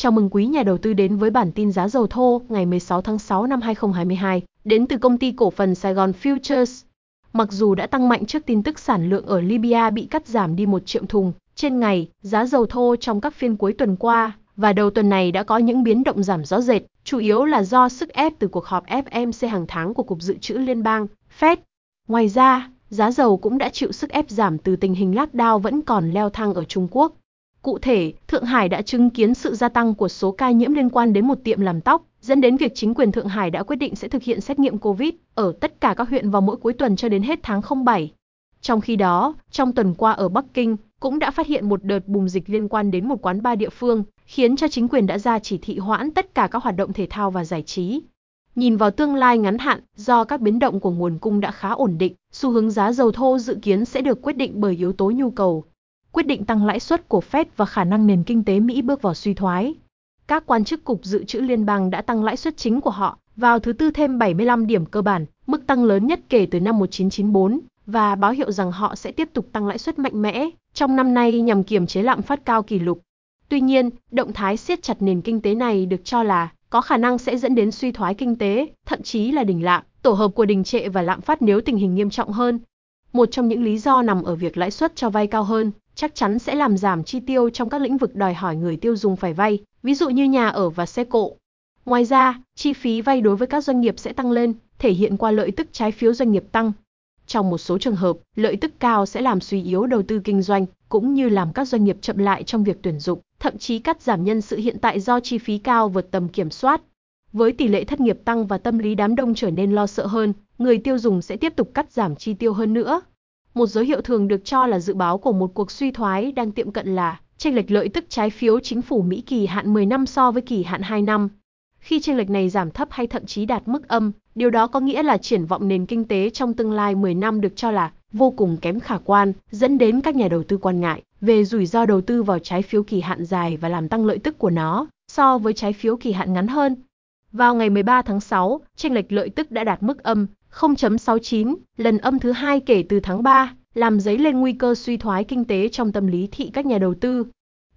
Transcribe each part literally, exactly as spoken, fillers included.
Chào mừng quý nhà đầu tư đến với bản tin giá dầu thô ngày mười sáu tháng sáu năm hai nghìn không trăm hai mươi hai, đến từ công ty cổ phần Saigon Futures. Mặc dù đã tăng mạnh trước tin tức sản lượng ở Libya bị cắt giảm đi một triệu thùng, trên ngày, giá dầu thô trong các phiên cuối tuần qua và đầu tuần này đã có những biến động giảm rõ rệt, chủ yếu là do sức ép từ cuộc họp ép o em xê hàng tháng của Cục Dự trữ Liên bang, Fed. Ngoài ra, giá dầu cũng đã chịu sức ép giảm từ tình hình lockdown vẫn còn leo thang ở Trung Quốc. Cụ thể, Thượng Hải đã chứng kiến sự gia tăng của số ca nhiễm liên quan đến một tiệm làm tóc, dẫn đến việc chính quyền Thượng Hải đã quyết định sẽ thực hiện xét nghiệm Covid ở tất cả các huyện vào mỗi cuối tuần cho đến hết tháng không bảy. Trong khi đó, trong tuần qua ở Bắc Kinh, cũng đã phát hiện một đợt bùng dịch liên quan đến một quán bar địa phương, khiến cho chính quyền đã ra chỉ thị hoãn tất cả các hoạt động thể thao và giải trí. Nhìn vào tương lai ngắn hạn, do các biến động của nguồn cung đã khá ổn định, xu hướng giá dầu thô dự kiến sẽ được quyết định bởi yếu tố nhu cầu. Quyết định tăng lãi suất của Fed và khả năng nền kinh tế Mỹ bước vào suy thoái. Các quan chức Cục Dự trữ Liên bang đã tăng lãi suất chính của họ vào thứ Tư thêm bảy mươi lăm điểm cơ bản, mức tăng lớn nhất kể từ năm một nghìn chín trăm chín mươi tư, và báo hiệu rằng họ sẽ tiếp tục tăng lãi suất mạnh mẽ trong năm nay nhằm kiềm chế lạm phát cao kỷ lục. Tuy nhiên, động thái siết chặt nền kinh tế này được cho là có khả năng sẽ dẫn đến suy thoái kinh tế, thậm chí là đình lạm, tổ hợp của đình trệ và lạm phát nếu tình hình nghiêm trọng hơn. Một trong những lý do nằm ở việc lãi suất cho vay cao hơn chắc chắn sẽ làm giảm chi tiêu trong các lĩnh vực đòi hỏi người tiêu dùng phải vay, ví dụ như nhà ở và xe cộ. Ngoài ra, chi phí vay đối với các doanh nghiệp sẽ tăng lên, thể hiện qua lợi tức trái phiếu doanh nghiệp tăng. Trong một số trường hợp, lợi tức cao sẽ làm suy yếu đầu tư kinh doanh, cũng như làm các doanh nghiệp chậm lại trong việc tuyển dụng, thậm chí cắt giảm nhân sự hiện tại do chi phí cao vượt tầm kiểm soát. Với tỷ lệ thất nghiệp tăng và tâm lý đám đông trở nên lo sợ hơn, người tiêu dùng sẽ tiếp tục cắt giảm chi tiêu hơn nữa. Một dấu hiệu thường được cho là dự báo của một cuộc suy thoái đang tiệm cận là chênh lệch lợi tức trái phiếu chính phủ Mỹ kỳ hạn mười năm so với kỳ hạn hai năm. Khi chênh lệch này giảm thấp hay thậm chí đạt mức âm, điều đó có nghĩa là triển vọng nền kinh tế trong tương lai mười năm được cho là vô cùng kém khả quan, dẫn đến các nhà đầu tư quan ngại về rủi ro đầu tư vào trái phiếu kỳ hạn dài và làm tăng lợi tức của nó so với trái phiếu kỳ hạn ngắn hơn. Vào ngày mười ba tháng sáu, chênh lệch lợi tức đã đạt mức âm không phẩy sáu chín, lần âm thứ hai kể từ tháng ba, làm dấy lên nguy cơ suy thoái kinh tế trong tâm lý thị các nhà đầu tư.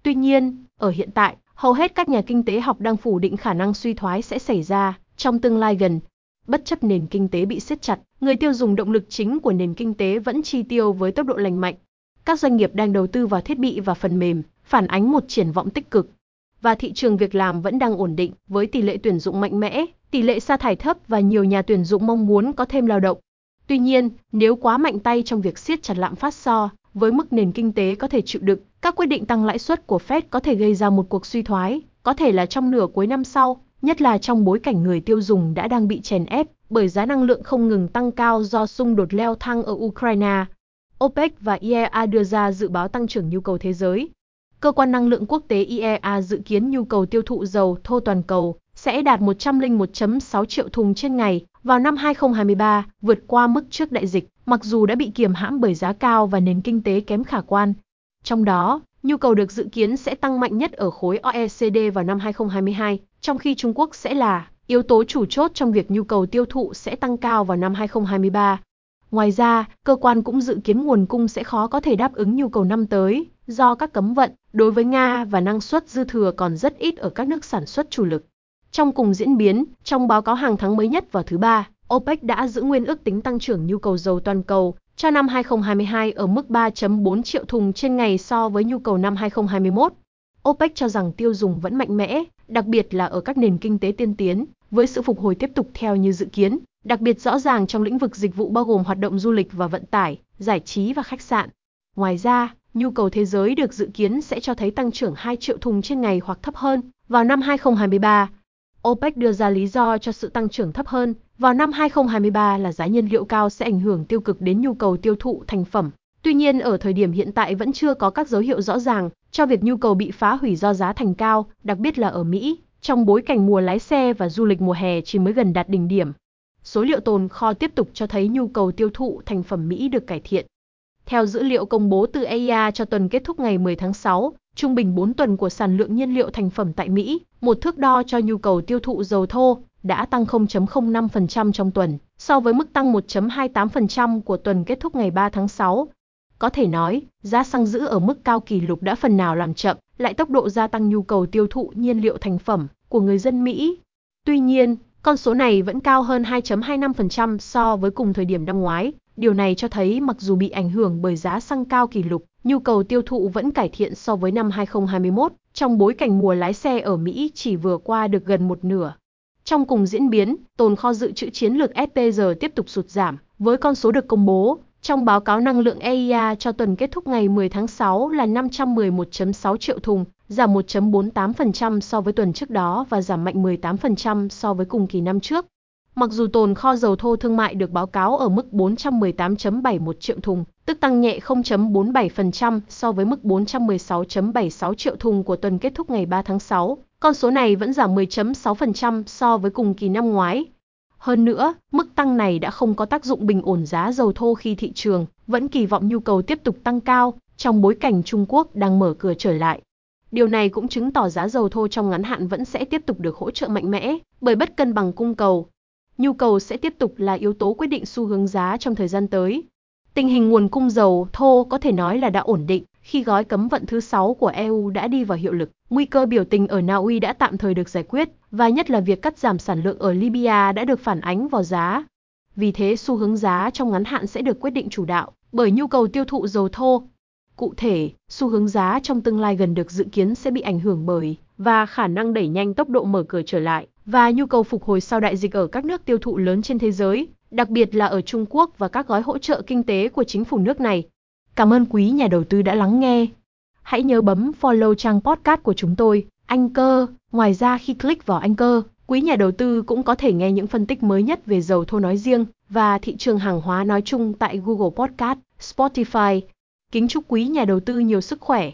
Tuy nhiên, ở hiện tại, hầu hết các nhà kinh tế học đang phủ định khả năng suy thoái sẽ xảy ra trong tương lai gần. Bất chấp nền kinh tế bị siết chặt, người tiêu dùng động lực chính của nền kinh tế vẫn chi tiêu với tốc độ lành mạnh. Các doanh nghiệp đang đầu tư vào thiết bị và phần mềm, phản ánh một triển vọng tích cực. Và thị trường việc làm vẫn đang ổn định, với tỷ lệ tuyển dụng mạnh mẽ, tỷ lệ sa thải thấp và nhiều nhà tuyển dụng mong muốn có thêm lao động. Tuy nhiên, nếu quá mạnh tay trong việc siết chặt lạm phát so với mức nền kinh tế có thể chịu đựng, các quyết định tăng lãi suất của Fed có thể gây ra một cuộc suy thoái, có thể là trong nửa cuối năm sau, nhất là trong bối cảnh người tiêu dùng đã đang bị chèn ép bởi giá năng lượng không ngừng tăng cao do xung đột leo thang ở Ukraine. OPEC và i e a đưa ra dự báo tăng trưởng nhu cầu thế giới. Cơ quan năng lượng quốc tế i e a dự kiến nhu cầu tiêu thụ dầu thô toàn cầu sẽ đạt một trăm lẻ một phẩy sáu triệu thùng trên ngày vào năm hai nghìn không trăm hai mươi ba, vượt qua mức trước đại dịch, mặc dù đã bị kiềm hãm bởi giá cao và nền kinh tế kém khả quan. Trong đó, nhu cầu được dự kiến sẽ tăng mạnh nhất ở khối o e xê đê vào năm hai nghìn không trăm hai mươi hai, trong khi Trung Quốc sẽ là yếu tố chủ chốt trong việc nhu cầu tiêu thụ sẽ tăng cao vào năm hai nghìn không trăm hai mươi ba. Ngoài ra, cơ quan cũng dự kiến nguồn cung sẽ khó có thể đáp ứng nhu cầu năm tới, do các cấm vận đối với Nga và năng suất dư thừa còn rất ít ở các nước sản xuất chủ lực. Trong cùng diễn biến, trong báo cáo hàng tháng mới nhất vào thứ Ba, OPEC đã giữ nguyên ước tính tăng trưởng nhu cầu dầu toàn cầu cho năm hai nghìn không trăm hai mươi hai ở mức ba phẩy bốn triệu thùng trên ngày so với nhu cầu năm hai nghìn không trăm hai mươi mốt. OPEC cho rằng tiêu dùng vẫn mạnh mẽ, đặc biệt là ở các nền kinh tế tiên tiến, với sự phục hồi tiếp tục theo như dự kiến, đặc biệt rõ ràng trong lĩnh vực dịch vụ bao gồm hoạt động du lịch và vận tải, giải trí và khách sạn. Ngoài ra, nhu cầu thế giới được dự kiến sẽ cho thấy tăng trưởng hai triệu thùng trên ngày hoặc thấp hơn vào năm hai nghìn không trăm hai mươi ba. OPEC đưa ra lý do cho sự tăng trưởng thấp hơn vào năm hai nghìn không trăm hai mươi ba là giá nhiên liệu cao sẽ ảnh hưởng tiêu cực đến nhu cầu tiêu thụ thành phẩm. Tuy nhiên, ở thời điểm hiện tại vẫn chưa có các dấu hiệu rõ ràng cho việc nhu cầu bị phá hủy do giá thành cao, đặc biệt là ở Mỹ, trong bối cảnh mùa lái xe và du lịch mùa hè chỉ mới gần đạt đỉnh điểm. Số liệu tồn kho tiếp tục cho thấy nhu cầu tiêu thụ thành phẩm Mỹ được cải thiện. Theo dữ liệu công bố từ i e a cho tuần kết thúc ngày mười tháng sáu, trung bình bốn tuần của sản lượng nhiên liệu thành phẩm tại Mỹ, một thước đo cho nhu cầu tiêu thụ dầu thô, đã tăng không phẩy không năm phần trăm trong tuần, so với mức tăng một phẩy hai tám phần trăm của tuần kết thúc ngày ba tháng sáu. Có thể nói, giá xăng giữ ở mức cao kỷ lục đã phần nào làm chậm lại tốc độ gia tăng nhu cầu tiêu thụ nhiên liệu thành phẩm của người dân Mỹ. Tuy nhiên, con số này vẫn cao hơn hai phẩy hai mươi lăm phần trăm so với cùng thời điểm năm ngoái. Điều này cho thấy mặc dù bị ảnh hưởng bởi giá xăng cao kỷ lục, nhu cầu tiêu thụ vẫn cải thiện so với năm hai không hai mốt, trong bối cảnh mùa lái xe ở Mỹ chỉ vừa qua được gần một nửa. Trong cùng diễn biến, tồn kho dự trữ chiến lược S P R tiếp tục sụt giảm, với con số được công bố trong báo cáo năng lượng E I A cho tuần kết thúc ngày mười tháng sáu là năm trăm mười một phẩy sáu triệu thùng, giảm một phẩy bốn mươi tám phần trăm so với tuần trước đó và giảm mạnh mười tám phần trăm so với cùng kỳ năm trước. Mặc dù tồn kho dầu thô thương mại được báo cáo ở mức bốn trăm mười tám phẩy bảy mươi mốt triệu thùng, tức tăng nhẹ không phẩy bốn mươi bảy phần trăm so với mức bốn trăm mười sáu phẩy bảy mươi sáu triệu thùng của tuần kết thúc ngày ba tháng sáu, con số này vẫn giảm mười phẩy sáu phần trăm so với cùng kỳ năm ngoái. Hơn nữa, mức tăng này đã không có tác dụng bình ổn giá dầu thô khi thị trường vẫn kỳ vọng nhu cầu tiếp tục tăng cao trong bối cảnh Trung Quốc đang mở cửa trở lại. Điều này cũng chứng tỏ giá dầu thô trong ngắn hạn vẫn sẽ tiếp tục được hỗ trợ mạnh mẽ bởi bất cân bằng cung cầu. Nhu cầu sẽ tiếp tục là yếu tố quyết định xu hướng giá trong thời gian tới. Tình hình nguồn cung dầu thô có thể nói là đã ổn định khi gói cấm vận thứ sáu của E U đã đi vào hiệu lực. Nguy cơ biểu tình ở Na Uy đã tạm thời được giải quyết, và nhất là việc cắt giảm sản lượng ở Libya đã được phản ánh vào giá. Vì thế, xu hướng giá trong ngắn hạn sẽ được quyết định chủ đạo bởi nhu cầu tiêu thụ dầu thô. Cụ thể, xu hướng giá trong tương lai gần được dự kiến sẽ bị ảnh hưởng bởi và khả năng đẩy nhanh tốc độ mở cửa trở lại và nhu cầu phục hồi sau đại dịch ở các nước tiêu thụ lớn trên thế giới, đặc biệt là ở Trung Quốc và các gói hỗ trợ kinh tế của chính phủ nước này. Cảm ơn quý nhà đầu tư đã lắng nghe. Hãy nhớ bấm follow trang podcast của chúng tôi, Anchor. Ngoài ra khi click vào Anchor, quý nhà đầu tư cũng có thể nghe những phân tích mới nhất về dầu thô nói riêng và thị trường hàng hóa nói chung tại Google Podcast, Spotify. Kính chúc quý nhà đầu tư nhiều sức khỏe.